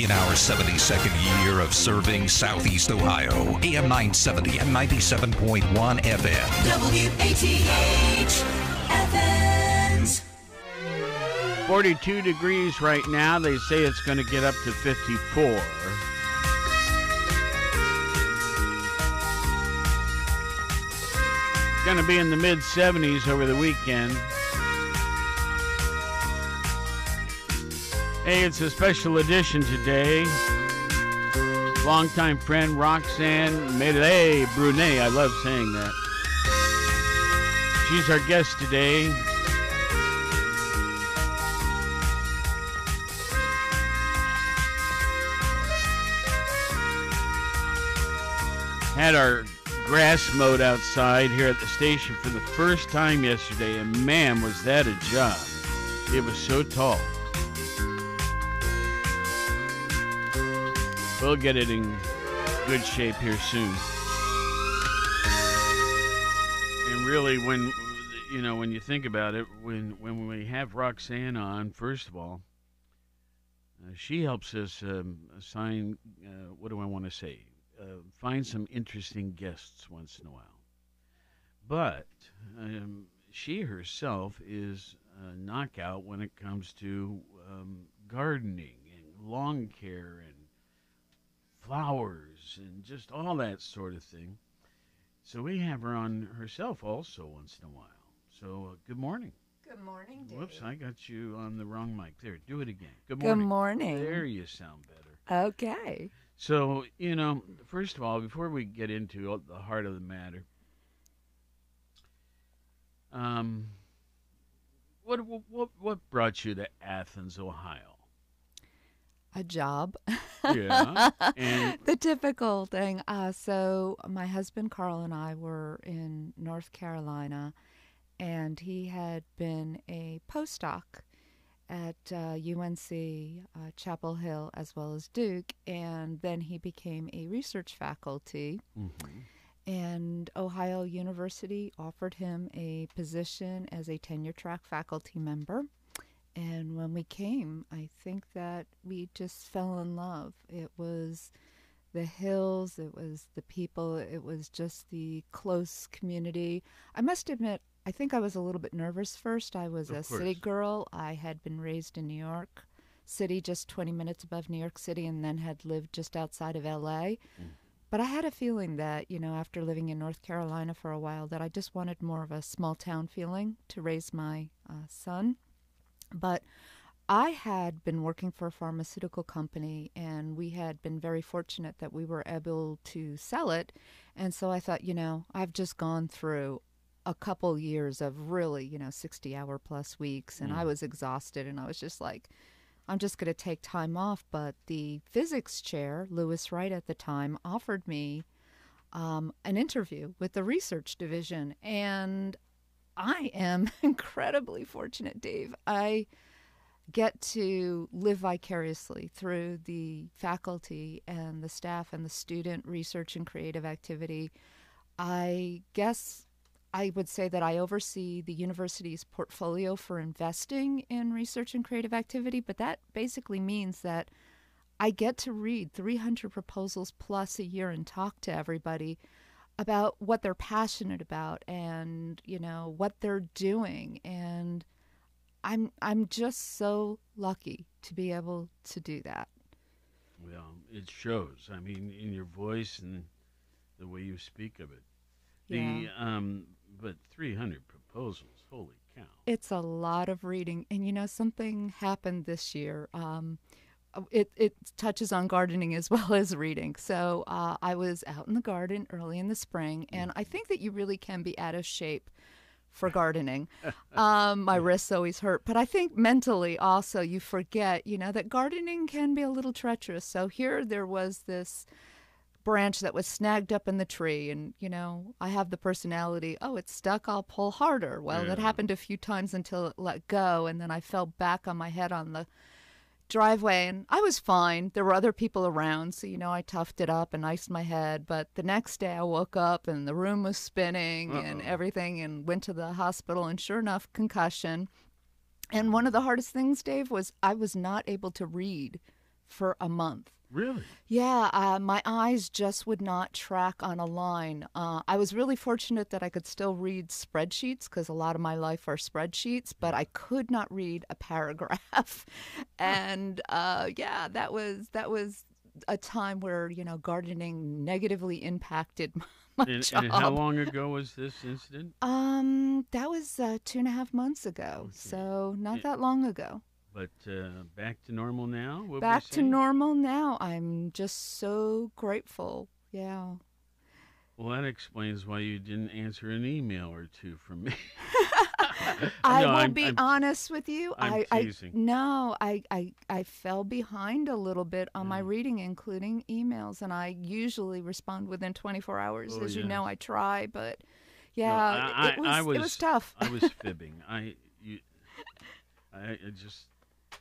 In our 72nd year of serving Southeast Ohio, AM 970 and 97.1 FM. WATH Athens. 42 degrees right now. They say it's going to get up to 54. It's going to be in the mid-70s over the weekend. Hey, it's a special edition today. Longtime friend Roxanne Mele Brunet. I love saying that. She's our guest today. Had our grass mowed outside here at the station for the first time yesterday, and man, was that a job. It was so tall. We'll get it in good shape here soon. And really, when you know, when you think about it, when we have Roxanne on, first of all, she helps us assign, what do I want to say, find some interesting guests once in a while. But she herself is a knockout when it comes to gardening and lawn care and flowers and just all that sort of thing. So we have her on herself also once in a while. So good morning. Good morning, Dave. Whoops, I got you on the wrong mic. There, do it again. Good morning. Good morning. There, you sound better. Okay. So, you know, first of all, before we get into the heart of the matter, what brought you to Athens, Ohio? A job. Yeah. And the typical thing. So my husband Carl and I were in North Carolina, and he had been a postdoc at UNC, Chapel Hill, as well as Duke, and then he became a research faculty. Mm-hmm. And Ohio University offered him a position as a tenure-track faculty member. And when we came, I think that we just fell in love. It was the hills, it was the people, it was just the close community. I must admit, I think I was a little bit nervous first. I was a city girl. I had been raised in New York City, just 20 minutes above New York City, and then had lived just outside of L.A. Mm. But I had a feeling that, you know, after living in North Carolina for a while, that I just wanted more of a small town feeling to raise my son. But I had been working for a pharmaceutical company, and we had been very fortunate that we were able to sell it. And so I thought, you know, I've just gone through a couple years of really, you know, 60-hour-plus weeks, and I was exhausted, and I was just like, I'm just going to take time off. But the physics chair, Lewis Wright at the time, offered me an interview with the research division, and I am incredibly fortunate, Dave. I get to live vicariously through the faculty and the staff and the student research and creative activity. I guess I would say that I oversee the university's portfolio for investing in research and creative activity, but that basically means that I get to read 300 proposals plus a year and talk to everybody about what they're passionate about and, you know, what they're doing. And I'm just so lucky to be able to do that. Well, it shows. I mean, in your voice and the way you speak of it. Yeah. But 300 proposals, holy cow. It's a lot of reading. And, you know, something happened this year. It touches on gardening as well as reading. So I was out in the garden early in the spring, and I think that you really can be out of shape for gardening. My wrists always hurt. But I think mentally also you forget, you know, that gardening can be a little treacherous. So here there was this branch that was snagged up in the tree, and, you know, I have the personality, oh, it's stuck, I'll pull harder. Well, that happened a few times until it let go, and then I fell back on my head on the driveway, and I was fine. There were other people around, so, you know, I toughed it up and iced my head. But the next day I woke up and the room was spinning and everything, and went to the hospital, and sure enough, concussion. And one of the hardest things, Dave, was I was not able to read for a month. Really? Yeah, my eyes just would not track on a line. I was really fortunate that I could still read spreadsheets, because a lot of my life are spreadsheets, but I could not read a paragraph. And yeah, that was a time where, you know, gardening negatively impacted my job. And how long ago was this incident? That was 2.5 months ago, okay. So not that long ago. But back to normal now? Back to normal now. I'm just so grateful. Yeah. Well, that explains why you didn't answer an email or two from me. I'm honest with you. I fell behind a little bit on my reading, including emails, and I usually respond within 24 hours. Oh, as you know, I try, but it was tough. I was fibbing. I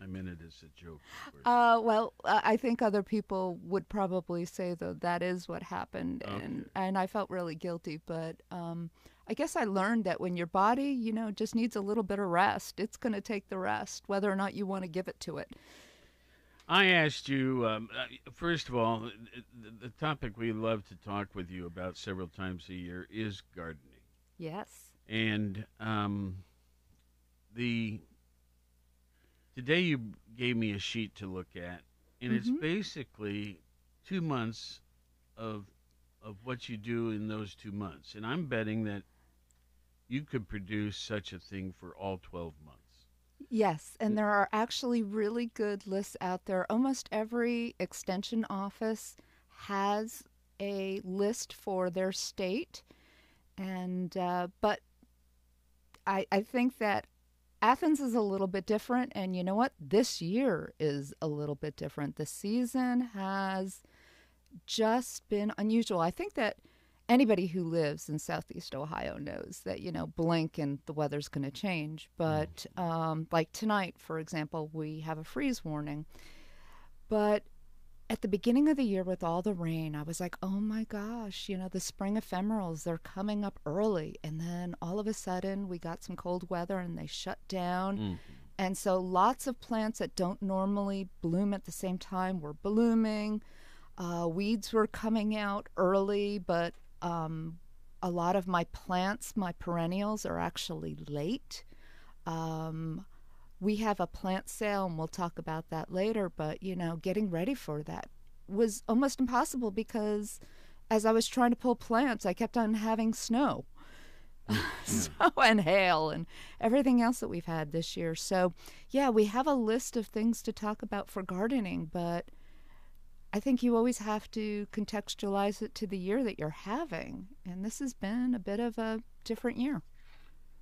meant it as a joke. Well, I think other people would probably say, though, that is what happened, okay. and I felt really guilty. But I guess I learned that when your body, you know, just needs a little bit of rest, it's going to take the rest, whether or not you want to give it to it. I asked you, first of all, the topic we love to talk with you about several times a year is gardening. Yes. And Today you gave me a sheet to look at, and it's basically 2 months of what you do in those 2 months. And I'm betting that you could produce such a thing for all 12 months. Yes, and there are actually really good lists out there. Almost every extension office has a list for their state, and but I think that Athens is a little bit different, and you know what? This year is a little bit different. The season has just been unusual. I think that anybody who lives in Southeast Ohio knows that, you know, blink and the weather's going to change. But like tonight, for example, we have a freeze warning. But at the beginning of the year with all the rain, I was like, oh my gosh, you know, the spring ephemerals, they're coming up early. And then all of a sudden we got some cold weather and they shut down. And so lots of plants that don't normally bloom at the same time were blooming. Weeds were coming out early, but a lot of my plants, my perennials, are actually late. We have a plant sale, and we'll talk about that later, but, you know, getting ready for that was almost impossible because as I was trying to pull plants, I kept on having snow and hail and everything else that we've had this year. So, yeah, we have a list of things to talk about for gardening, but I think you always have to contextualize it to the year that you're having, and this has been a bit of a different year.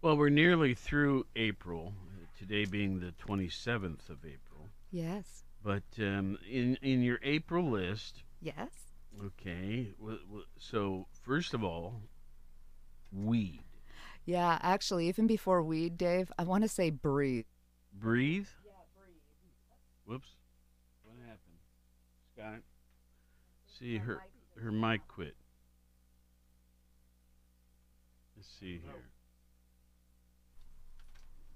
Well, we're nearly through April. Today being the 27th of April. Yes. But in your April list. Yes. Okay. So first of all, weed. Yeah, actually, even before weed, Dave, I want to say breathe. Breathe? Yeah, breathe. Whoops. What happened? Scott? See, her mic quit. Let's see here.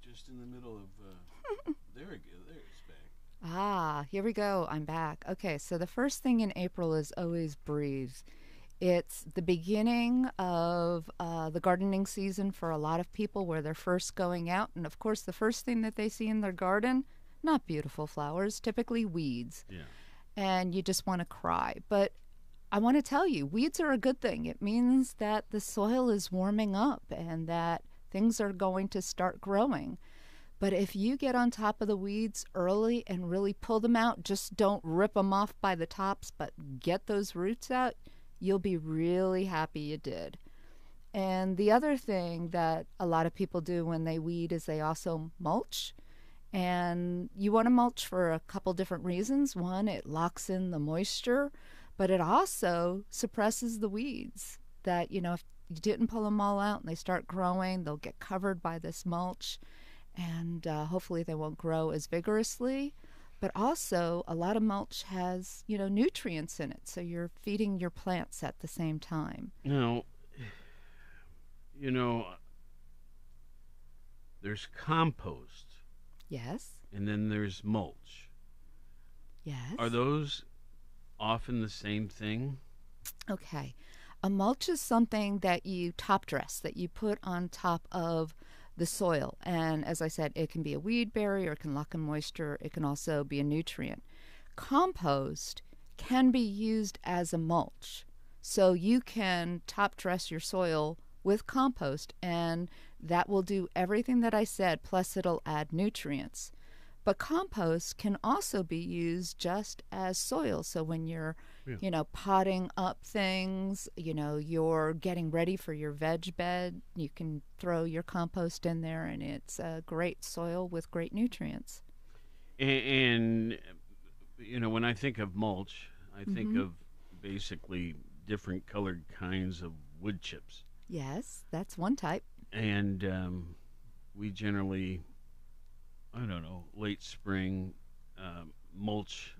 Just in the middle of, there we go, there it's back. Ah, here we go, I'm back. Okay, so the first thing in April is always breathe. It's the beginning of the gardening season for a lot of people where they're first going out, and of course the first thing that they see in their garden, not beautiful flowers, typically weeds. Yeah. And you just want to cry. But I want to tell you, weeds are a good thing. It means that the soil is warming up and that things are going to start growing. But if you get on top of the weeds early and really pull them out, just don't rip them off by the tops, but get those roots out, you'll be really happy you did. And the other thing that a lot of people do when they weed is they also mulch. And you want to mulch for a couple different reasons. One, it locks in the moisture, but it also suppresses the weeds that, you know, if you didn't pull them all out and they start growing, they'll get covered by this mulch, and hopefully they won't grow as vigorously. But also, a lot of mulch has, you know, nutrients in it, so you're feeding your plants at the same time. Now, you know, there's compost. Yes. And then there's mulch. Yes. Are those often the same thing? Okay. A mulch is something that you top dress, that you put on top of the soil. And as I said, it can be a weed barrier, it can lock in moisture, it can also be a nutrient. Compost can be used as a mulch. So you can top dress your soil with compost, and that will do everything that I said, plus it'll add nutrients. But compost can also be used just as soil. So when you're, you know, potting up things, you know, you're getting ready for your veg bed, you can throw your compost in there, and it's a great soil with great nutrients. And you know, when I think of mulch, I think of basically different colored kinds of wood chips. Yes, that's one type. And we generally, I don't know, late spring mulch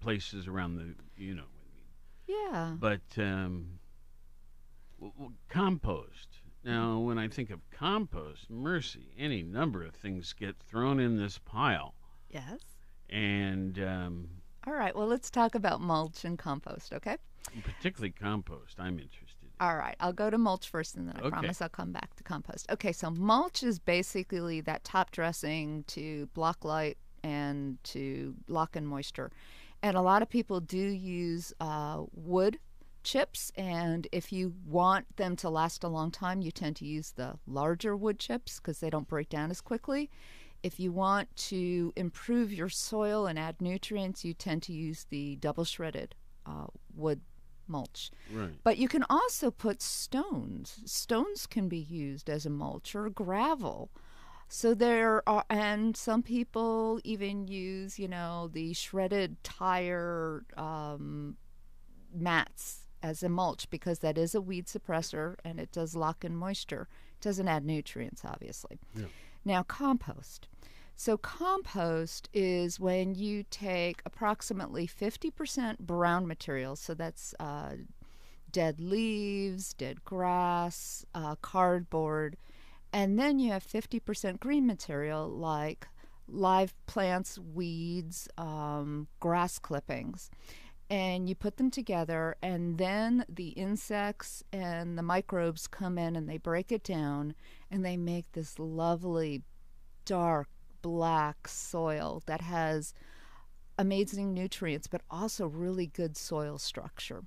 places around the, you know what I mean. Yeah. But compost. Now, when I think of compost, mercy, any number of things get thrown in this pile. Yes. And all right, well, let's talk about mulch and compost, okay? Particularly compost, I'm interested. All right, I'll go to mulch first, and then I promise I'll come back to compost. Okay, so mulch is basically that top dressing to block light and to lock in moisture. And a lot of people do use wood chips, and if you want them to last a long time, you tend to use the larger wood chips because they don't break down as quickly. If you want to improve your soil and add nutrients, you tend to use the double-shredded wood mulch. Right. But you can also put stones. Stones can be used as a mulch, or gravel. So there are, and some people even use, you know, the shredded tire mats as a mulch, because that is a weed suppressor and it does lock in moisture. It doesn't add nutrients, obviously. Yeah. Now, compost. So compost is when you take approximately 50% brown material, so that's dead leaves, dead grass, cardboard, and then you have 50% green material like live plants, weeds, grass clippings. And you put them together, and then the insects and the microbes come in and they break it down, and they make this lovely dark black soil that has amazing nutrients but also really good soil structure.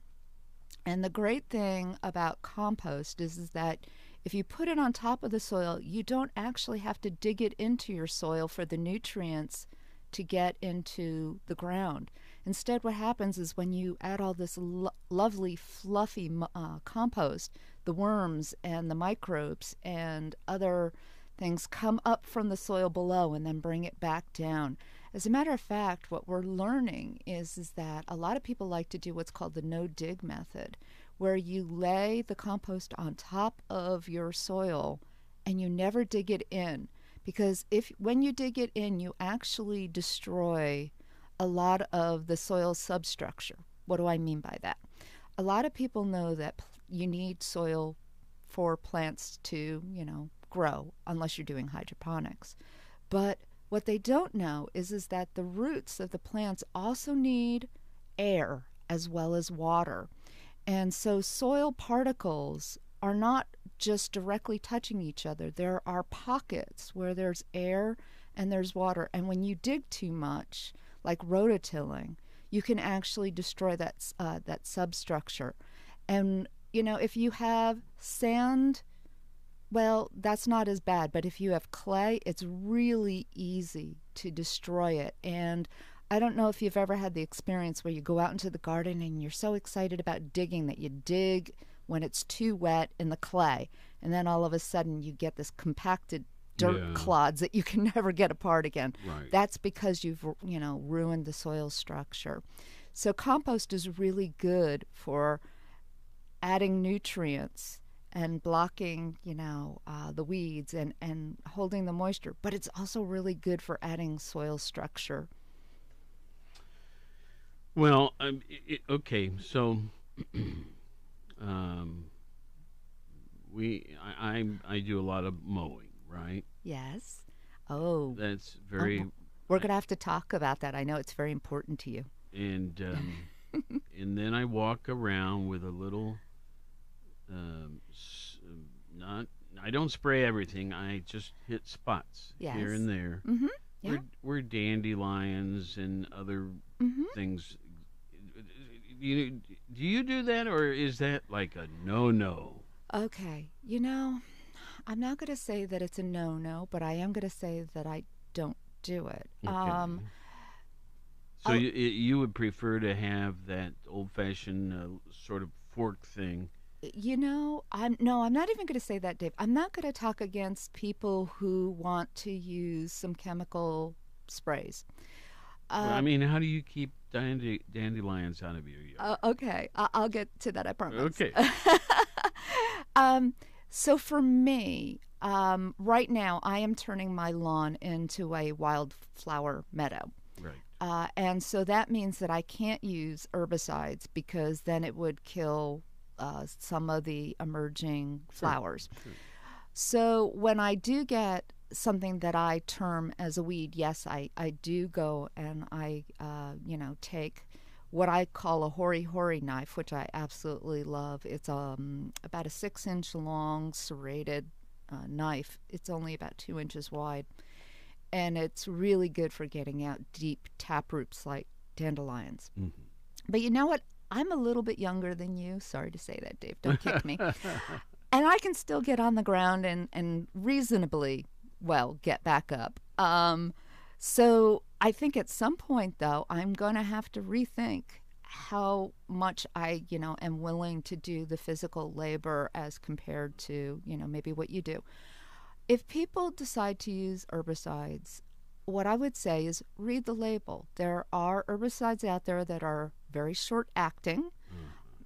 And the great thing about compost is that if you put it on top of the soil, you don't actually have to dig it into your soil for the nutrients to get into the ground. Instead, what happens is when you add all this lovely fluffy compost, the worms and the microbes and other things come up from the soil below and then bring it back down. As a matter of fact, what we're learning is that a lot of people like to do what's called the no-dig method, where you lay the compost on top of your soil and you never dig it in. Because when you dig it in, you actually destroy a lot of the soil substructure. What do I mean by that? A lot of people know that you need soil for plants to, you know, grow, unless you're doing hydroponics. But what they don't know is that the roots of the plants also need air as well as water. And so soil particles are not just directly touching each other. There are pockets where there's air and there's water. And when you dig too much, like rototilling, you can actually destroy that substructure. And, you know, if you have sand, well, that's not as bad, but if you have clay, it's really easy to destroy it. And I don't know if you've ever had the experience where you go out into the garden and you're so excited about digging that you dig when it's too wet in the clay, and then all of a sudden you get this compacted dirt clods that you can never get apart again. Right. That's because you've, you know, ruined the soil structure. So compost is really good for adding nutrients and blocking, you know, the weeds and holding the moisture. But it's also really good for adding soil structure. Well, okay, so I do a lot of mowing, right? Yes. Oh. That's very We're going to have to talk about that. I know it's very important to you. And and then I walk around with a little, I don't spray everything. I just hit spots here and there. Mm-hmm. Yeah. Where dandelions and other things. Do you do that, or is that like a no-no? Okay. You know, I'm not going to say that it's a no-no, but I am going to say that I don't do it. Okay. So you would prefer to have that old-fashioned sort of fork thing? You know, I'm not even going to say that, Dave. I'm not going to talk against people who want to use some chemical sprays. Well, I mean, how do you keep dandelions out of your yard? Okay, I'll get to that, I promise. Okay. So for me, right now, I am turning my lawn into a wildflower meadow. Right. And so that means that I can't use herbicides, because then it would kill some of the emerging flowers. Sure. So when I do get something that I term as a weed, yes, I do go and I, take what I call a hori-hori knife, which I absolutely love. It's about a 6-inch long serrated knife. It's only about 2 inches wide. And it's really good for getting out deep taproots like dandelions. Mm-hmm. But you know what? I'm a little bit younger than you. Sorry to say that, Dave. Don't kick me. And I can still get on the ground and reasonably, get back up. So I think at some point, though, I'm going to have to rethink how much I, am willing to do the physical labor as compared to, maybe what you do. If people decide to use herbicides, what I would say is read the label. There are herbicides out there that are very short-acting,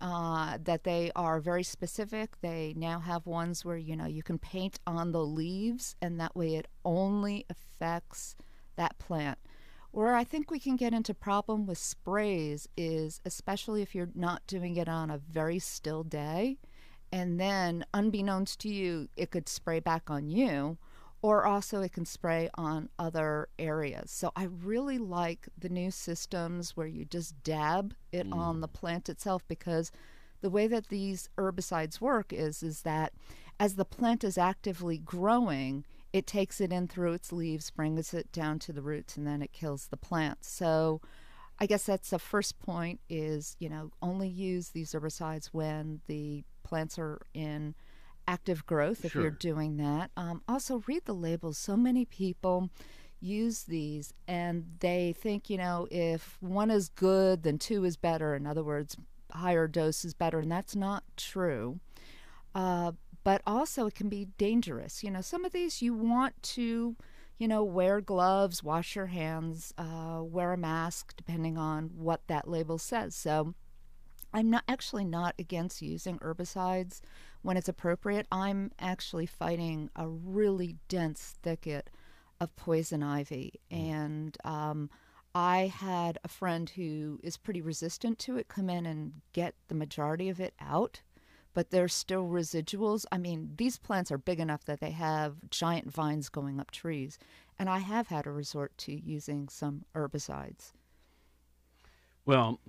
that they are very specific. They now have ones where, you can paint on the leaves, and that way it only affects that plant. Where I think we can get into problem with sprays is, especially if you're not doing it on a very still day, and then unbeknownst to you, it could spray back on you, or also it can spray on other areas. So I really like the new systems where you just dab it on the plant itself, because the way that these herbicides work is that as the plant is actively growing, it takes it in through its leaves, brings it down to the roots, and then it kills the plant. So I guess that's the first point is, only use these herbicides when the plants are in active growth, if you're doing that. Also, read the labels. So many people use these, and they think, if one is good, then two is better. In other words, higher dose is better, and that's not true. But also, it can be dangerous. Some of these you want to, wear gloves, wash your hands, wear a mask, depending on what that label says. So I'm not against using herbicides when it's appropriate. I'm actually fighting a really dense thicket of poison ivy. And I had a friend who is pretty resistant to it come in and get the majority of it out, but there's still residuals. I mean, these plants are big enough that they have giant vines going up trees. And I have had to resort to using some herbicides. Well,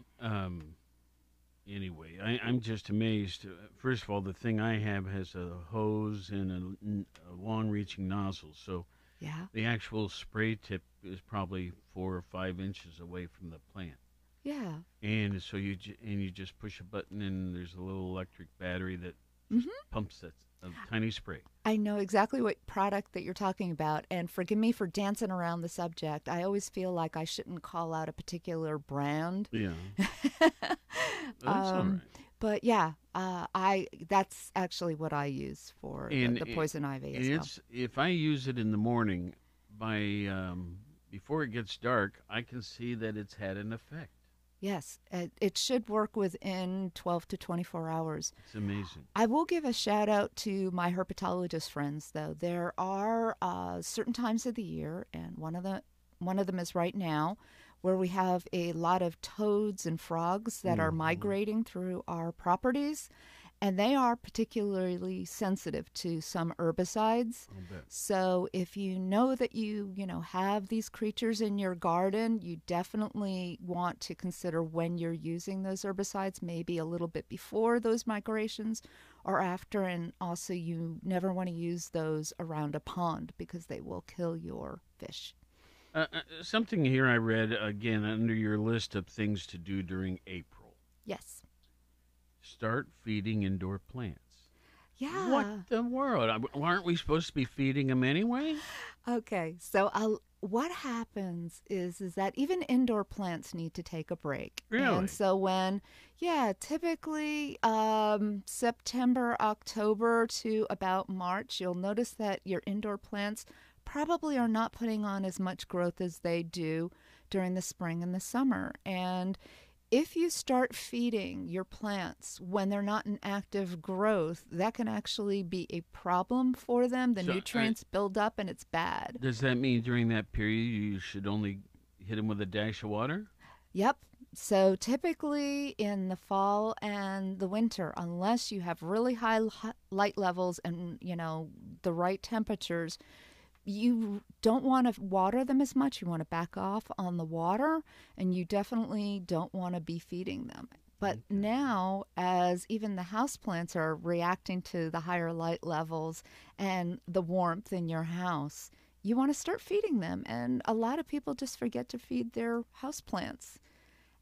anyway, I'm just amazed. First of all, the thing I have has a hose and a long-reaching nozzle, so the actual spray tip is probably 4 or 5 inches away from the plant. Yeah. And so you just push a button, and there's a little electric battery that just pumps that tiny spray. I know exactly what product that you're talking about, and forgive me for dancing around the subject. I always feel like I shouldn't call out a particular brand. Yeah. That's all right. But yeah, that's actually what I use for the poison ivy as well. If I use it in the morning, by before it gets dark, I can see that it's had an effect. Yes, it should work within 12 to 24 hours. It's amazing. I will give a shout out to my herpetologist friends, though. There are certain times of the year, and one of them is right now, where we have a lot of toads and frogs that are migrating through our properties. And they are particularly sensitive to some herbicides. So if you know that you have these creatures in your garden, you definitely want to consider when you're using those herbicides, maybe a little bit before those migrations or after. And also you never want to use those around a pond because they will kill your fish. Something here I read, again, under your list of things to do during April. Yes. Start feeding indoor plants. Yeah. What the world? Aren't we supposed to be feeding them anyway? Okay. So what happens is that even indoor plants need to take a break. Really? And so typically September, October to about March, you'll notice that your indoor plants probably are not putting on as much growth as they do during the spring and the summer. And if you start feeding your plants when they're not in active growth, that can actually be a problem for them. The nutrients build up and it's bad. Does that mean during that period you should only hit them with a dash of water? Yep. So typically in the fall and the winter, unless you have really high light levels and, the right temperatures, you don't want to water them as much. You want to back off on the water, and you definitely don't want to be feeding them. But now, as even the houseplants are reacting to the higher light levels and the warmth in your house, you want to start feeding them. And a lot of people just forget to feed their houseplants,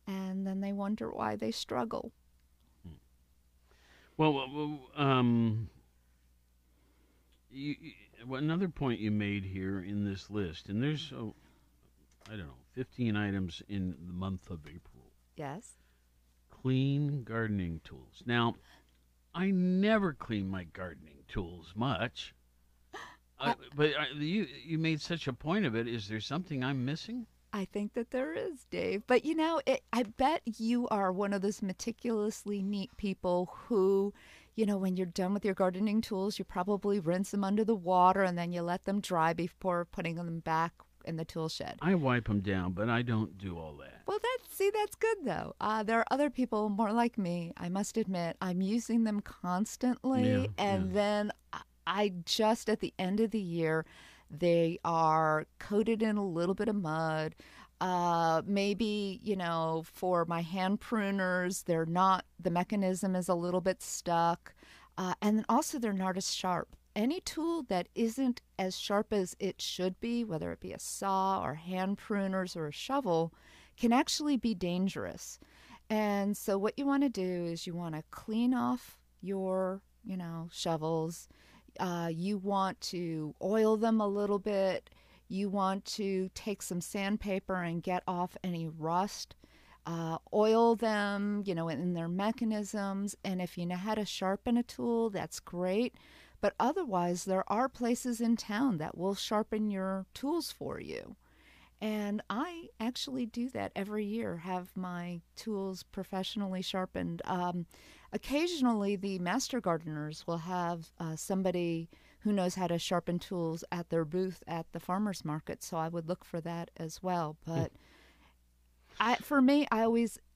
and then they wonder why they struggle. Well, another point you made here in this list, and there's, 15 items in the month of April. Yes. Clean gardening tools. Now, I never clean my gardening tools much, but you made such a point of it. Is there something I'm missing? I think that there is, Dave. But, I bet you are one of those meticulously neat people who... when you're done with your gardening tools, you probably rinse them under the water and then you let them dry before putting them back in the tool shed. I wipe them down, but I don't do all that. Well, that's good, though. There are other people more like me. I must admit, I'm using them constantly. Yeah, and then I just at the end of the year, they are coated in a little bit of mud. Maybe, for my hand pruners, they're not, the mechanism is a little bit stuck. And also they're not as sharp. Any tool that isn't as sharp as it should be, whether it be a saw or hand pruners or a shovel, can actually be dangerous. And so what you want to do is you want to clean off your, shovels. You want to oil them a little bit. You want to take some sandpaper and get off any rust, oil them, in their mechanisms. And if you know how to sharpen a tool, that's great. But otherwise, there are places in town that will sharpen your tools for you. And I actually do that every year, have my tools professionally sharpened. Occasionally, the Master Gardeners will have somebody who knows how to sharpen tools at their booth at the farmer's market. So I would look for that as well. But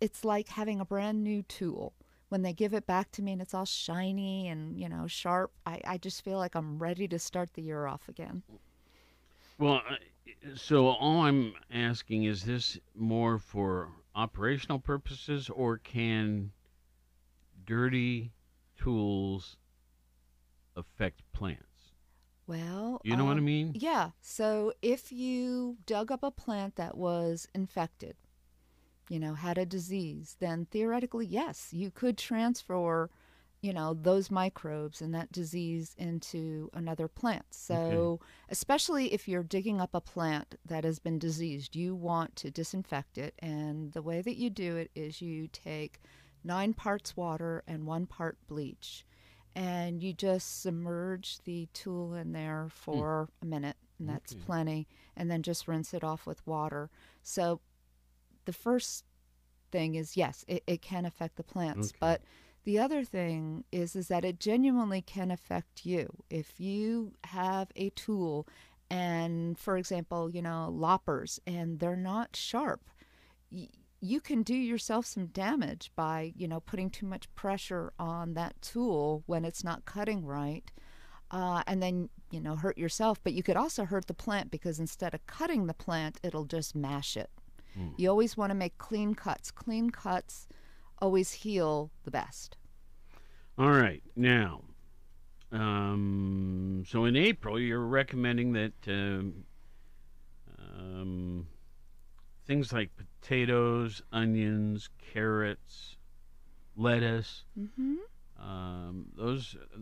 it's like having a brand new tool. When they give it back to me and it's all shiny and, sharp, I just feel like I'm ready to start the year off again. Well, so all I'm asking, is this more for operational purposes, or can dirty tools affect plants? Well, you know what I mean? Yeah. So if you dug up a plant that was infected, had a disease, then theoretically, yes, you could transfer, those microbes and that disease into another plant. So especially if you're digging up a plant that has been diseased, you want to disinfect it. And the way that you do it is you take 9 parts water and 1 part bleach. And you just submerge the tool in there for a minute, and that's plenty. And then just rinse it off with water. So the first thing is, yes, it can affect the plants. Okay. But the other thing is that it genuinely can affect you. If you have a tool and, for example, loppers, and they're not sharp, you can do yourself some damage by, you know, putting too much pressure on that tool when it's not cutting right, and then, you know, hurt yourself. But you could also hurt the plant, because instead of cutting the plant, it'll just mash it. Mm. You always want to make clean cuts. Clean cuts always heal the best. All right. Now, so in April, you're recommending that things like potatoes, onions, carrots, lettuce, mm-hmm.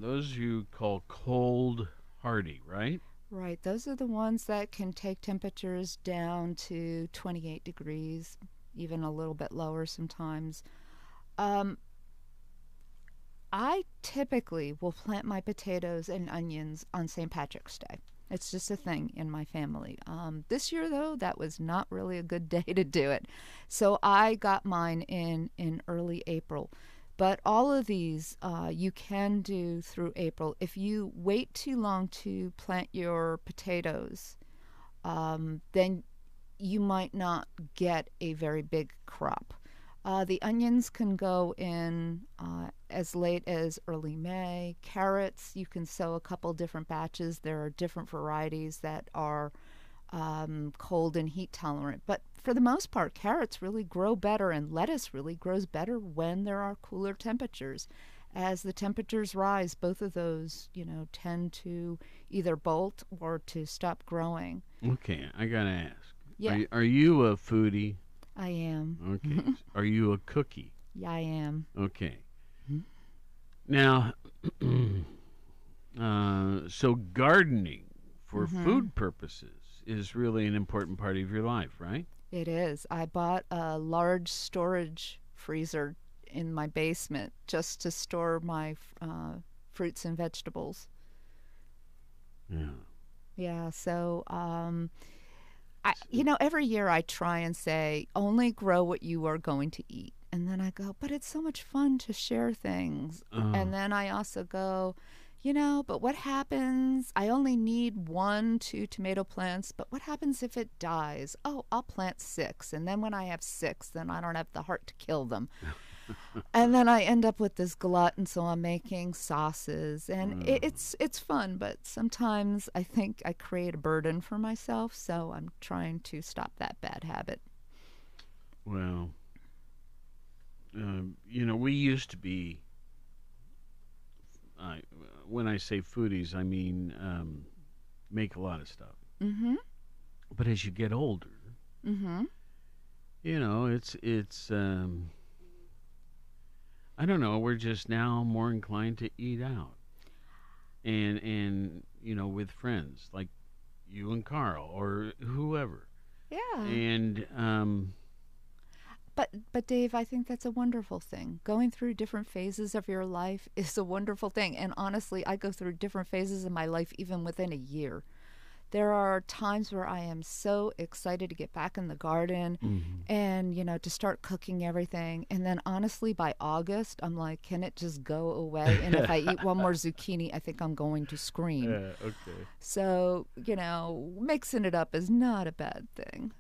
Those you call cold hardy, right? Right. Those are the ones that can take temperatures down to 28 degrees, even a little bit lower sometimes. I typically will plant my potatoes and onions on St. Patrick's Day. It's just a thing in my family. This year, though, that was not really a good day to do it. So I got mine in early April. But all of these you can do through April. If you wait too long to plant your potatoes, then you might not get a very big crop. The onions can go in as late as early May. Carrots, you can sow a couple different batches. There are different varieties that are cold and heat tolerant. But for the most part, carrots really grow better, and lettuce really grows better when there are cooler temperatures. As the temperatures rise, both of those, you know, tend to either bolt or to stop growing. Okay, I gotta ask. Yeah. Are you a foodie? I am. Okay. Are you a cookie? Yeah, I am. Okay. Mm-hmm. Now, so gardening for mm-hmm. food purposes is really an important part of your life, right? It is. I bought a large storage freezer in my basement just to store my fruits and vegetables. Yeah. Yeah, so... you know, every year I try and say, only grow what you are going to eat. And then I go, but it's so much fun to share things. And then I also go, you know, but what happens? I only need 1-2 tomato plants, but what happens if it dies? Oh, I'll plant 6. And then when I have 6, then I don't have the heart to kill them. And then I end up with this glut, and so I'm making sauces, and it's fun, but sometimes I think I create a burden for myself, so I'm trying to stop that bad habit. Well, you know, we used to be, when I say foodies, I mean make a lot of stuff. Mm-hmm. But as you get older, mm-hmm. you know, it's. I don't know, we're just now more inclined to eat out. And you know, with friends like you and Carl or whoever. Yeah. And But Dave, I think that's a wonderful thing. Going through different phases of your life is a wonderful thing. And honestly, I go through different phases of my life even within a year. There are times where I am so excited to get back in the garden mm-hmm. and, you know, to start cooking everything. And then honestly, by August, I'm like, can it just go away? And if I eat one more zucchini, I think I'm going to scream. Okay. So, you know, mixing it up is not a bad thing.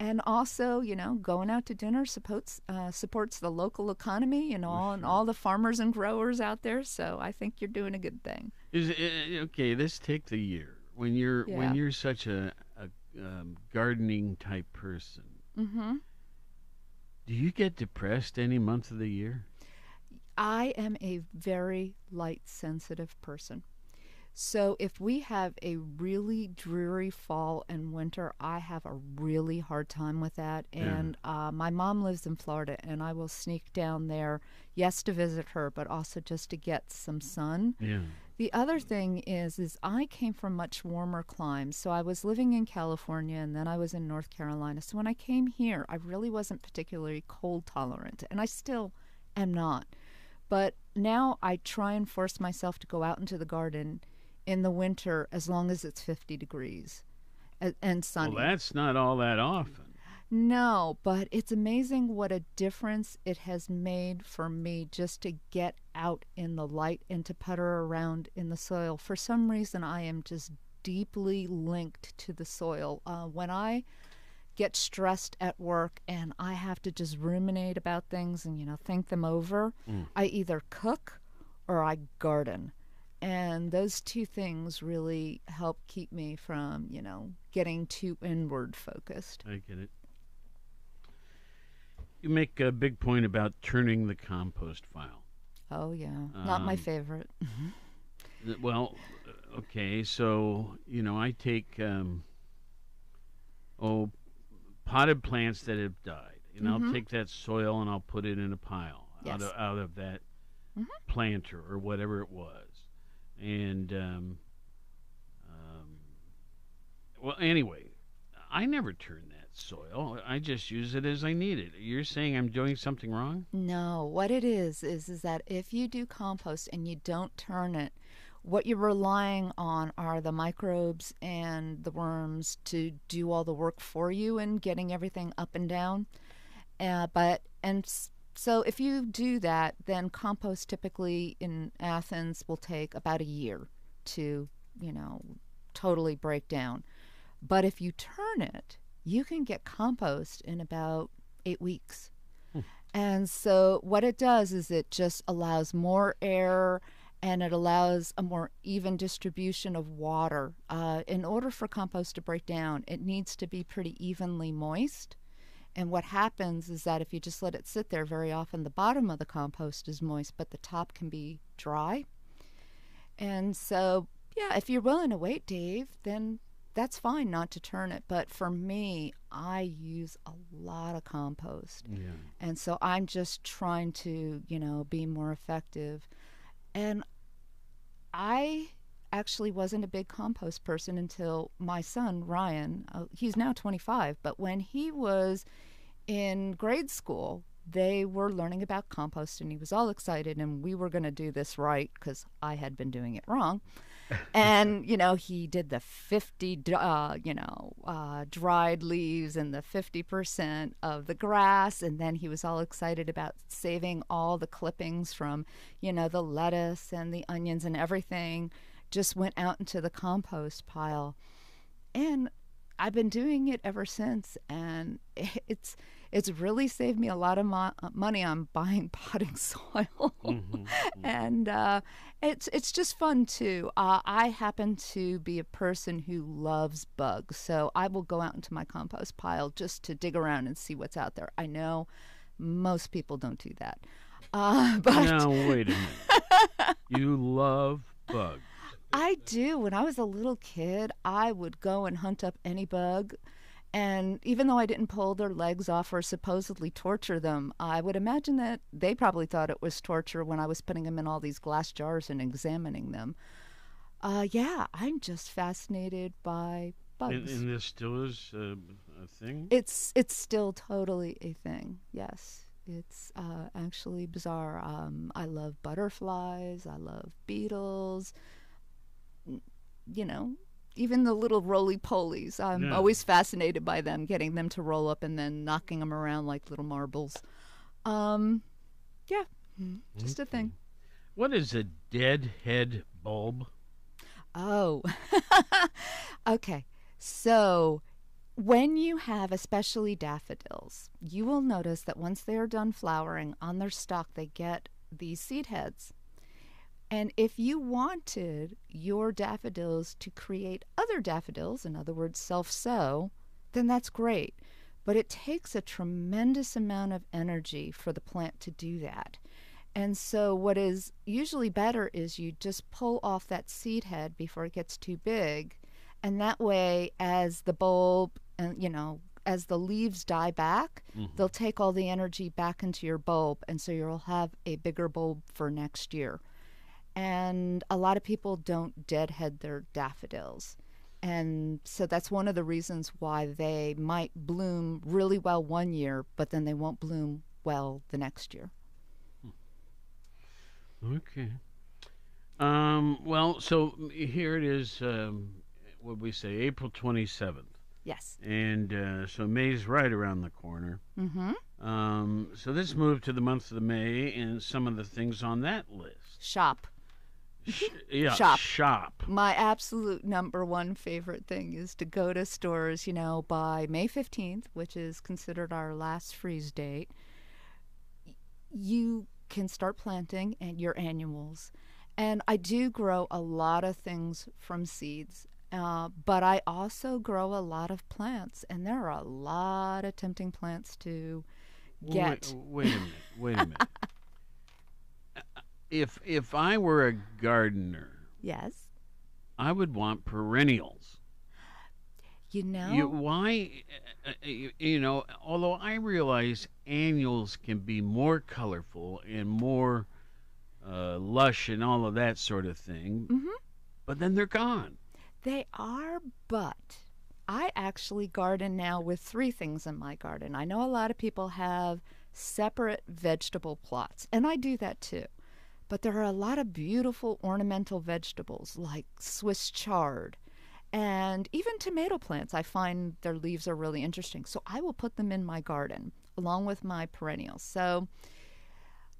And also, you know, going out to dinner supports the local economy and all, sure. and all the farmers and growers out there. So I think you're doing a good thing. Okay, let's take the year. When you're such a gardening type person, mm-hmm. do you get depressed any month of the year? I am a very light sensitive person. So if we have a really dreary fall and winter, I have a really hard time with that. And my mom lives in Florida, and I will sneak down there, yes, to visit her, but also just to get some sun. Yeah. The other thing is I came from much warmer climes. So I was living in California, and then I was in North Carolina. So when I came here, I really wasn't particularly cold tolerant, and I still am not. But now I try and force myself to go out into the garden in the winter as long as it's 50 degrees and sunny. Well, that's not all that often. No, but it's amazing what a difference it has made for me just to get out in the light and to putter around in the soil. For some reason, I am just deeply linked to the soil. When I get stressed at work and I have to just ruminate about things and, you know, think them over, I either cook or I garden. And those two things really help keep me from, you know, getting too inward focused. I get it. You make a big point about turning the compost file. Oh, yeah. Not my favorite. Well, okay, so, you know, I take, potted plants that have died, and I'll take that soil and I'll put it in a pile out of that planter or whatever it was. And, well, anyway, I never turn that soil. I just use it as I need it. You're saying I'm doing something wrong? No. What it is that if you do compost and you don't turn it, what you're relying on are the microbes and the worms to do all the work for you and getting everything up and down. So if you do that, then compost typically in Athens will take about a year to, you know, totally break down. But if you turn it, you can get compost in about 8 weeks. And so what it does is it just allows more air and it allows a more even distribution of water. In order for compost to break down, it needs to be pretty evenly moist. And what happens is that if you just let it sit there, very often the bottom of the compost is moist, but the top can be dry. And so, yeah, if you're willing to wait, Dave, then that's fine not to turn it. But for me, I use a lot of compost. Yeah. And so I'm just trying to, you know, be more effective. And I actually wasn't a big compost person until my son Ryan, he's now 25, but when he was in grade school they were learning about compost and he was all excited and we were going to do this right because I had been doing it wrong. And you know, he did the 50 dried leaves and the 50% of the grass, and then he was all excited about saving all the clippings from, you know, the lettuce and the onions and everything just went out into the compost pile. And I've been doing it ever since, and it's really saved me a lot of money on buying potting soil. And it's just fun too. I happen to be a person who loves bugs, so I will go out into my compost pile just to dig around and see what's out there. I know most people don't do that. But now wait a minute. You love bugs. I do. When I was a little kid, I would go and hunt up any bug. And even though I didn't pull their legs off or supposedly torture them, I would imagine that they probably thought it was torture when I was putting them in all these glass jars and examining them. Yeah, I'm just fascinated by bugs. And this still is a thing? It's still totally a thing, yes. It's actually bizarre. I love butterflies. I love beetles. You know, even the little roly-polies. I'm always fascinated by them, getting them to roll up and then knocking them around like little marbles. Just a thing. What is a deadhead bulb? Oh, okay. So when you have especially daffodils, you will notice that once they are done flowering, on their stalk they get these seed heads. And if you wanted your daffodils to create other daffodils, in other words, self-sow, then that's great. But it takes a tremendous amount of energy for the plant to do that. And so what is usually better is you just pull off that seed head before it gets too big. And that way, as the bulb, and you know, as the leaves die back, they'll take all the energy back into your bulb. And so you'll have a bigger bulb for next year. And a lot of people don't deadhead their daffodils. And so that's one of the reasons why they might bloom really well one year, but then they won't bloom well the next year. Okay. Well, so here it is, what we say, April 27th. Yes. And so May's right around the corner. So this moved to the month of May and some of the things on that list. Shop. shop. My absolute number one favorite thing is to go to stores, you know, by May 15th, which is considered our last freeze date. You can start planting and your annuals. And I do grow a lot of things from seeds, but I also grow a lot of plants, and there are a lot of tempting plants to get. Wait a minute. If I were a gardener, yes, I would want perennials. You know, why, although I realize annuals can be more colorful and more lush and all of that sort of thing, mm-hmm. but then they're gone. They are, but I actually garden now with three things in my garden. I know a lot of people have separate vegetable plots, and I do that too. But there are a lot of beautiful ornamental vegetables like Swiss chard, and even tomato plants. I find their leaves are really interesting, so I will put them in my garden along with my perennials. So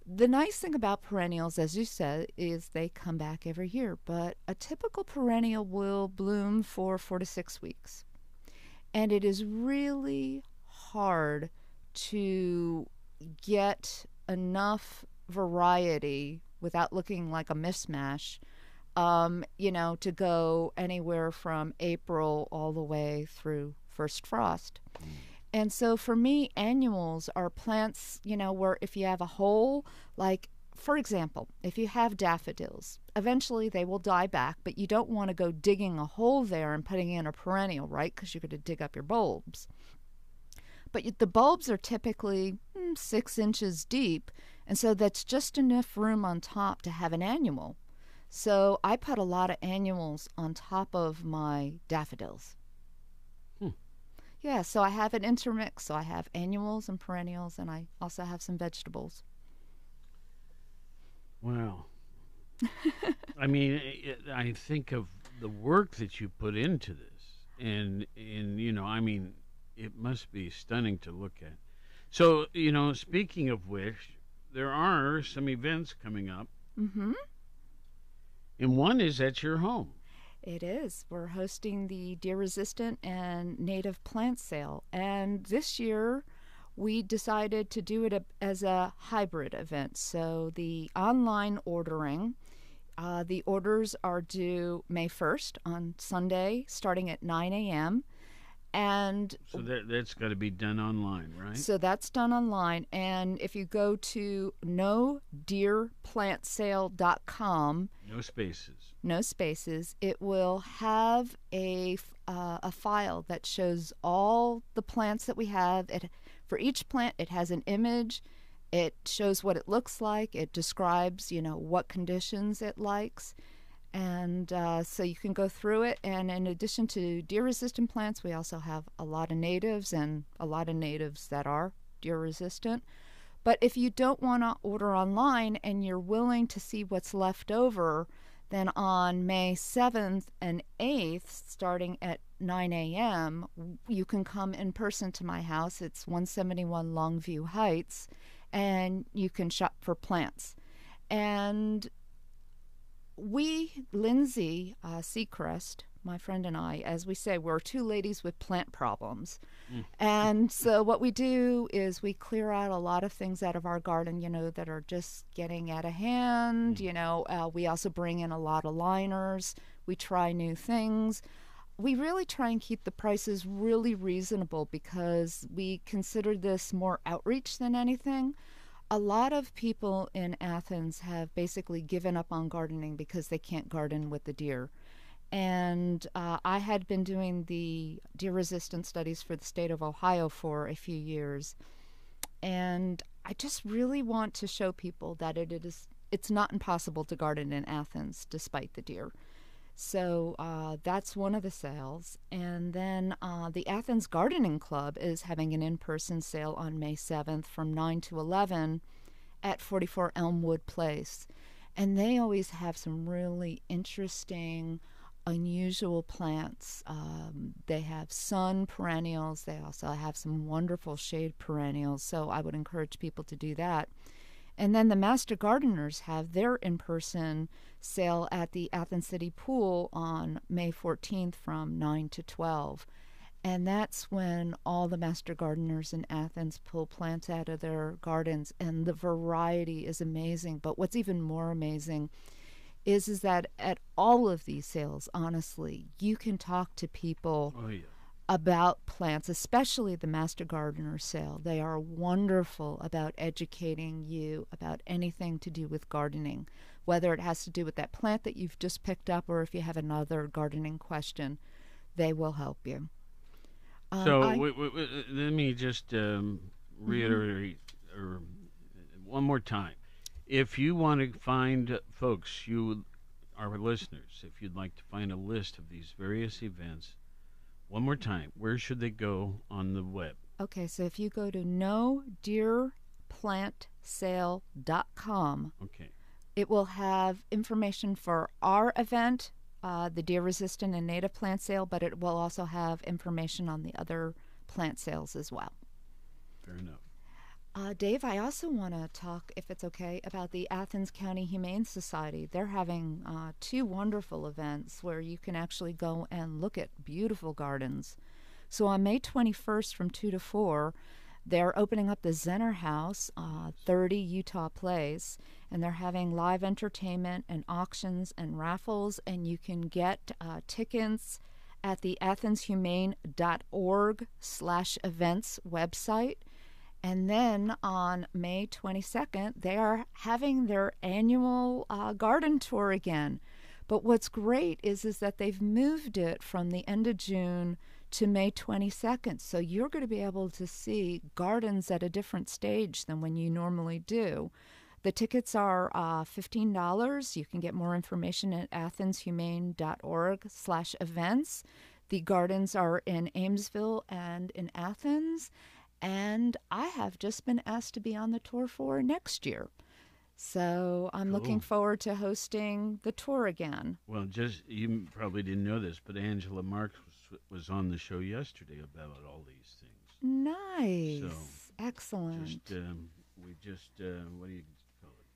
the nice thing about perennials, as you said, is they come back every year, but a typical perennial will bloom for 4 to 6 weeks, and it is really hard to get enough variety without looking like a mishmash, to go anywhere from April all the way through first frost. And so for me, annuals are plants, where if you have a whole, like, for example, if you have daffodils, eventually they will die back, but you don't want to go digging a hole there and putting in a perennial, right? Because you're going to dig up your bulbs. But the bulbs are typically 6 inches deep, and so that's just enough room on top to have an annual. So I put a lot of annuals on top of my daffodils. Yeah, so I have an intermix. So I have annuals and perennials, and I also have some vegetables. Wow. I mean, I think of the work that you put into this, and I mean, it must be stunning to look at. So, speaking of which, there are some events coming up. Mm-hmm. And one is at your home. It is. We're hosting the Deer Resistant and Native Plant Sale. And this year, we decided to do it as a hybrid event. So the online ordering, the orders are due May 1st on Sunday, starting at 9 a.m. And so that's got to be done online, right? So that's done online. And if you go to nodeerplantsale.com, no spaces, it will have a file that shows all the plants that we have. For each plant, it has an image. It shows what it looks like. It describes, what conditions it likes. And so you can go through it. And in addition to deer-resistant plants, we also have a lot of natives, and a lot of natives that are deer-resistant. But if you don't want to order online and you're willing to see what's left over, then on May 7th and 8th, starting at 9 a.m., you can come in person to my house. It's 171 Longview Heights, and you can shop for plants. And Lindsay Seacrest, my friend, and I, as we say, we're two ladies with plant problems. And so what we do is we clear out a lot of things out of our garden, that are just getting out of hand. We also bring in a lot of liners. We try new things. We really try and keep the prices really reasonable because we consider this more outreach than anything. A lot of people in Athens have basically given up on gardening because they can't garden with the deer. And I had been doing the deer resistance studies for the state of Ohio for a few years. And I just really want to show people that it's not impossible to garden in Athens despite the deer. So that's one of the sales. And then the Athens Gardening Club is having an in-person sale on May 7th from 9 to 11 at 44 Elmwood Place. And they always have some really interesting, unusual plants. They have sun perennials. They also have some wonderful shade perennials. So I would encourage people to do that. And then the Master Gardeners have their in-person sale at the Athens City Pool on May 14th from 9 to 12. And that's when all the Master Gardeners in Athens pull plants out of their gardens. And the variety is amazing. But what's even more amazing is that at all of these sales, honestly, you can talk to people about plants, especially the Master Gardener sale. They are wonderful about educating you about anything to do with gardening, whether it has to do with that plant that you've just picked up or if you have another gardening question, they will help you. Let me just reiterate one more time. If you want to find folks, you, our listeners, if you'd like to find a list of these various events, one more time, where should they go on the web? Okay, so if you go to nodeerplantsale.com, it will have information for our event, the Deer Resistant and Native Plant Sale, but it will also have information on the other plant sales as well. Fair enough. Dave, I also want to talk, if it's okay, about the Athens County Humane Society. They're having two wonderful events where you can actually go and look at beautiful gardens. So on May 21st from 2 to 4, they're opening up the Zenner House, 30 Utah Place, and they're having live entertainment and auctions and raffles, and you can get tickets at the AthensHumane.org/events website. And then on May 22nd, they are having their annual garden tour again. But what's great is that they've moved it from the end of June to May 22nd. So you're going to be able to see gardens at a different stage than when you normally do. The tickets are $15. You can get more information at AthensHumane.org/events. The gardens are in Amesville and in Athens. And I have just been asked to be on the tour for next year. So I'm looking forward to hosting the tour again. Well, just you probably didn't know this, but Angela Marks was on the show yesterday about all these things. Nice. So excellent.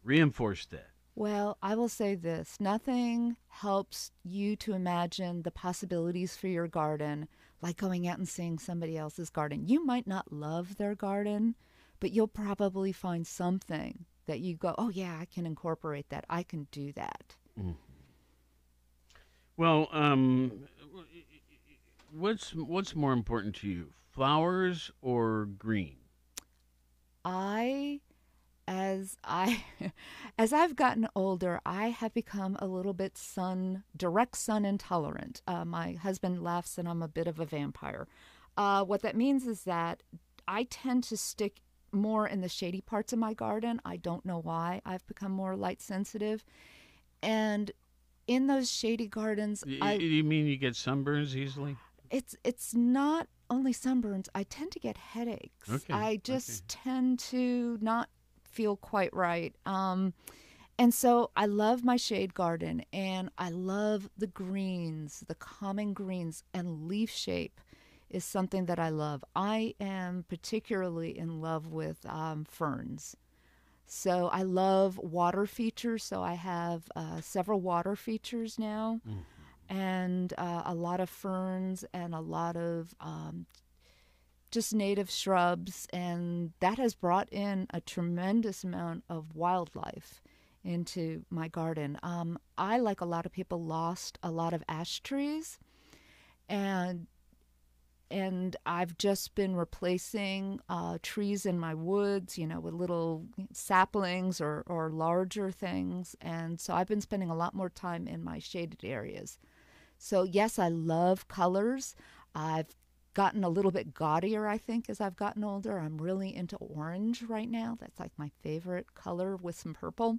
Reinforced that. Well, I will say this. Nothing helps you to imagine the possibilities for your garden like going out and seeing somebody else's garden. You might not love their garden, but you'll probably find something that you go, oh, yeah, I can incorporate that. I can do that. Mm-hmm. Well, what's more important to you, flowers or green? As I've gotten older, I have become a little bit direct sun intolerant. My husband laughs that I'm a bit of a vampire. What that means is that I tend to stick more in the shady parts of my garden. I don't know why. I've become more light sensitive. And in those shady gardens, you mean you get sunburns easily? It's not only sunburns. I tend to get headaches. I just tend to not feel quite right. And so I love my shade garden, and I love the greens, the common greens, and leaf shape is something that I love. I am particularly in love with ferns. So I love water features. So I have several water features now, and a lot of ferns and a lot of just native shrubs, and that has brought in a tremendous amount of wildlife into my garden. I, like a lot of people, lost a lot of ash trees, and I've just been replacing trees in my woods, with little saplings or larger things, and so I've been spending a lot more time in my shaded areas. So yes, I love colors. I've gotten a little bit gaudier, I think, as I've gotten older. I'm really into orange right now. That's like my favorite color with some purple.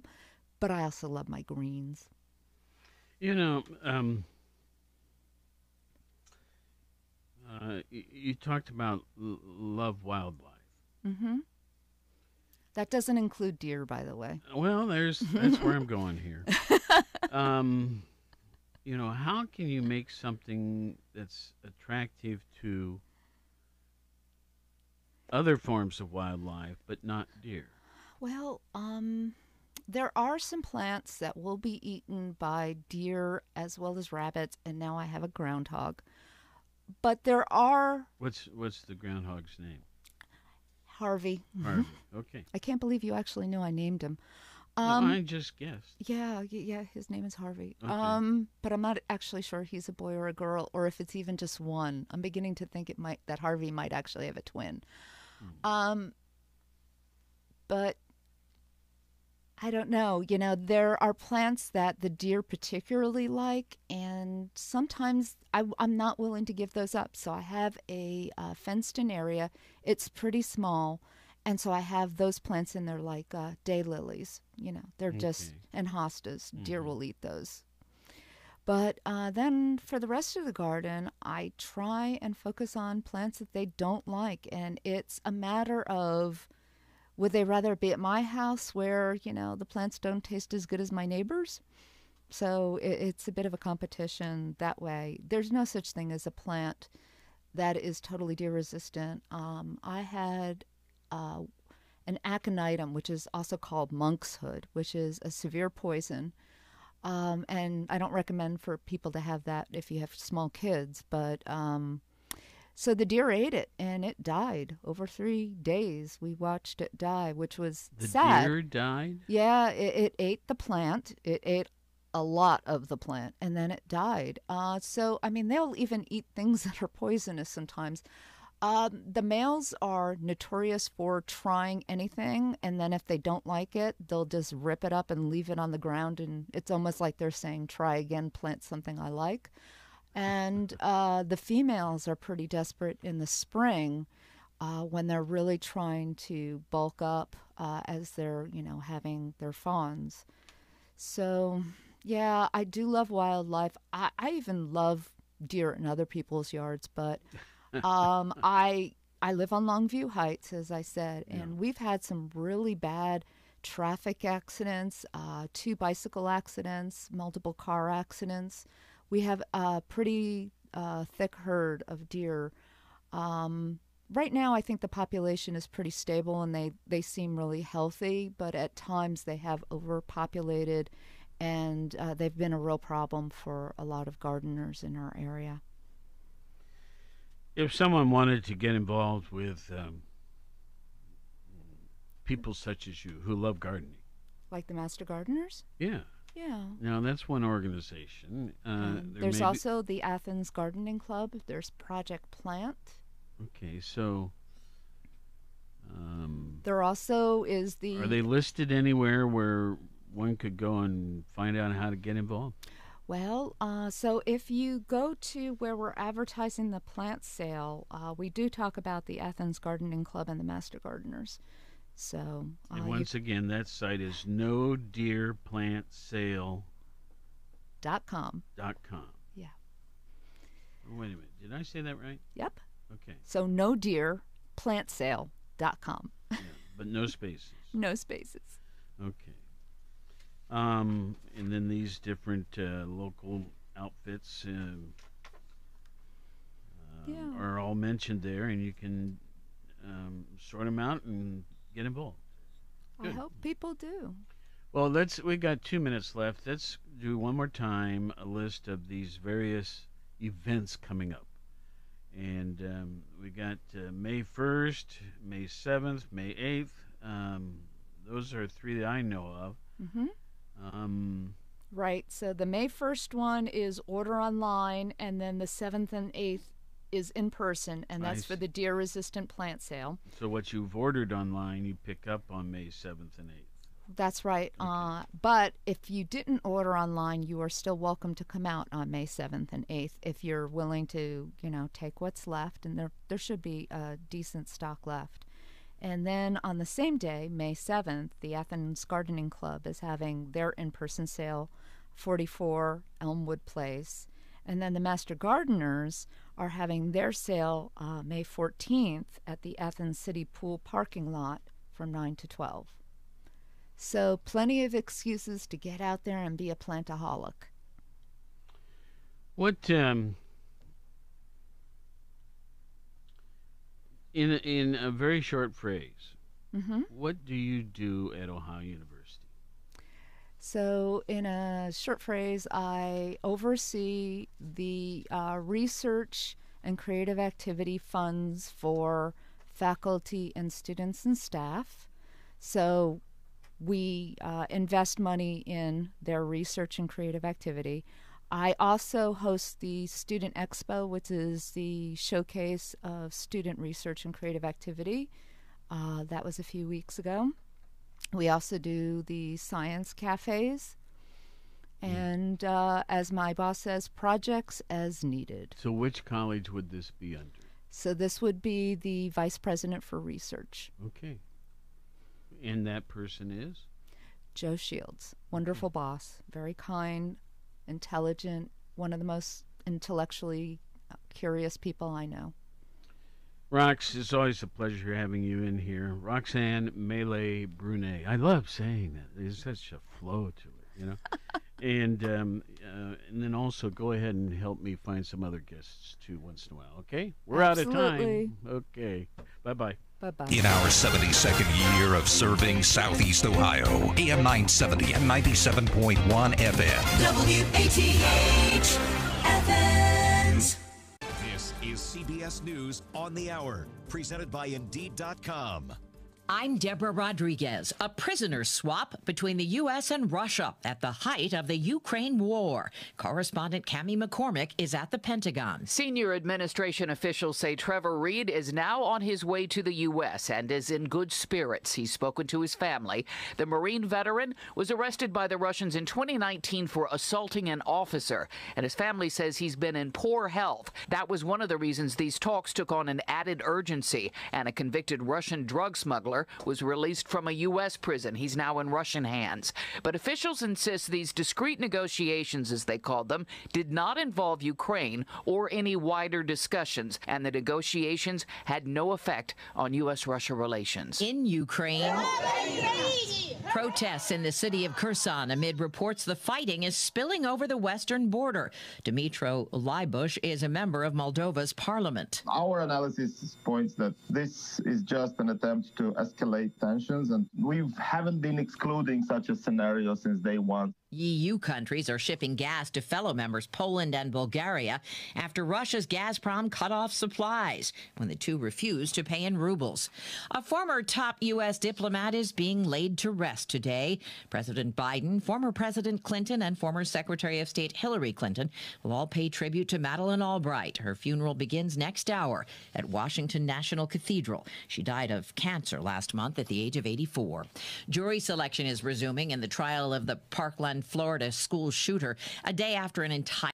But I also love my greens. You talked about love wildlife. Mm-hmm. That doesn't include deer, by the way. Well, that's where I'm going here. How can you make something that's attractive to other forms of wildlife but not deer? Well, there are some plants that will be eaten by deer as well as rabbits, and now I have a groundhog. But there are... What's the groundhog's name? Harvey. Harvey, okay. I can't believe you actually knew I named him. I just guessed. Yeah, his name is Harvey. Okay. But I'm not actually sure he's a boy or a girl, or if it's even just one. I'm beginning to think that Harvey might actually have a twin. Mm. But I don't know. You know, there are plants that the deer particularly like, and sometimes I'm not willing to give those up. So I have a fenced-in area. It's pretty small. And so I have those plants in there like daylilies, you know, they're okay. Just, and hostas, mm-hmm. Deer will eat those. But then for the rest of the garden, I try and focus on plants that they don't like. And it's a matter of, would they rather be at my house where, you know, the plants don't taste as good as my neighbors? So it's a bit of a competition that way. There's no such thing as a plant that is totally deer resistant. I had... an aconitum, which is also called monk's hood, which is a severe poison. And I don't recommend for people to have that if you have small kids. But so the deer ate it, and it died. Over 3 days, we watched it die, which was sad. The deer died? Yeah, it ate the plant. It ate a lot of the plant, and then it died. So, I mean, they'll even eat things that are poisonous sometimes. The males are notorious for trying anything, and then if they don't like it, they'll just rip it up and leave it on the ground, and it's almost like they're saying, try again, plant something I like. And the females are pretty desperate in the spring when they're really trying to bulk up as they're, you know, having their fawns. So, yeah, I do love wildlife. I even love deer in other people's yards, but... I live on Longview Heights, as I said, and yeah. We've had some really bad traffic accidents, 2 bicycle accidents, multiple car accidents. We have a pretty thick herd of deer. Right now, I think the population is pretty stable, and they seem really healthy, but at times they have overpopulated, and they've been a real problem for a lot of gardeners in our area. If someone wanted to get involved with people such as you who love gardening. Like the Master Gardeners? Yeah. Yeah. Now, that's one organization. There's also the Athens Gardening Club. There's Project Plant. Okay, so... there also is the... Are they listed anywhere where one could go and find out how to get involved? Well, so if you go to where we're advertising the plant sale, we do talk about the Athens Gardening Club and the Master Gardeners. So, and once again, that site is nodeerplantsale.com. Yeah. Oh, wait a minute. Did I say that right? Yep. Okay. So nodeerplantsale.com. Yeah, but no spaces. No spaces. Okay. And then these different local outfits are all mentioned there, and you can sort them out and get involved. Good. I hope people do. Well, we've got 2 minutes left. Let's do one more time a list of these various events coming up. And we got May 1st, May 7th, May 8th. Those are 3 that I know of. Mm-hmm. Right, so the May 1st one is order online, and then the 7th and 8th is in person, and that's for the deer resistant plant sale. So what you've ordered online, you pick up on May 7th and 8th. That's right. Okay. But if you didn't order online, you are still welcome to come out on May 7th and 8th if you're willing to, you know, take what's left, and there should be a decent stock left. And then on the same day, May 7th, the Athens Gardening Club is having their in-person sale, 44 Elmwood Place. And then the Master Gardeners are having their sale May 14th at the Athens City Pool parking lot from 9 to 12. So plenty of excuses to get out there and be a plantaholic. What... In a very short phrase, Mm-hmm. What do you do at Ohio University? So in a short phrase, I oversee the research and creative activity funds for faculty and students and staff. So we invest money in their research and creative activity. I also host the Student Expo, which is the showcase of student research and creative activity. That was a few weeks ago. We also do the science cafes and, as my boss says, projects as needed. So which college would this be under? So this would be the Vice President for Research. Okay. And that person is? Joe Shields. Wonderful boss. Very kind, intelligent, one of the most intellectually curious people I know. Rox, it's always a pleasure having you in here. Roxanne Mele Brunet. I love saying that. There's such a flow to it, you know. And then also go ahead and help me find some other guests too once in a while, okay? We're out of time. Okay. Bye-bye. Bye-bye. In our 72nd year of serving Southeast Ohio, AM 970 and 97.1 FM. WATH Athens. This is CBS News on the Hour, presented by Indeed.com. I'm Deborah Rodriguez. A prisoner swap between the U.S. and Russia at the height of the Ukraine war. Correspondent Cammie McCormick is at the Pentagon. Senior administration officials say Trevor Reed is now on his way to the U.S. and is in good spirits. He's spoken to his family. The Marine veteran was arrested by the Russians in 2019 for assaulting an officer, and his family says he's been in poor health. That was one of the reasons these talks took on an added urgency, and a convicted Russian drug smuggler was released from a U.S. prison. He's now in Russian hands. But officials insist these discreet negotiations, as they called them, did not involve Ukraine or any wider discussions, and the negotiations had no effect on U.S.-Russia relations. In Ukraine, protests in the city of Kherson amid reports the fighting is spilling over the western border. Demetrio Liebush is a member of Moldova's parliament. Our analysis points that this is just an attempt to escalate tensions, and we haven't been excluding such a scenario since day one. EU countries are shipping gas to fellow members Poland and Bulgaria after Russia's Gazprom cut off supplies when the two refused to pay in rubles. A former top U.S. diplomat is being laid to rest today. President Biden, former President Clinton, and former Secretary of State Hillary Clinton will all pay tribute to Madeleine Albright. Her funeral begins next hour at Washington National Cathedral. She died of cancer last month at the age of 84. Jury selection is resuming in the trial of the Parkland, Florida school shooter a day after an entire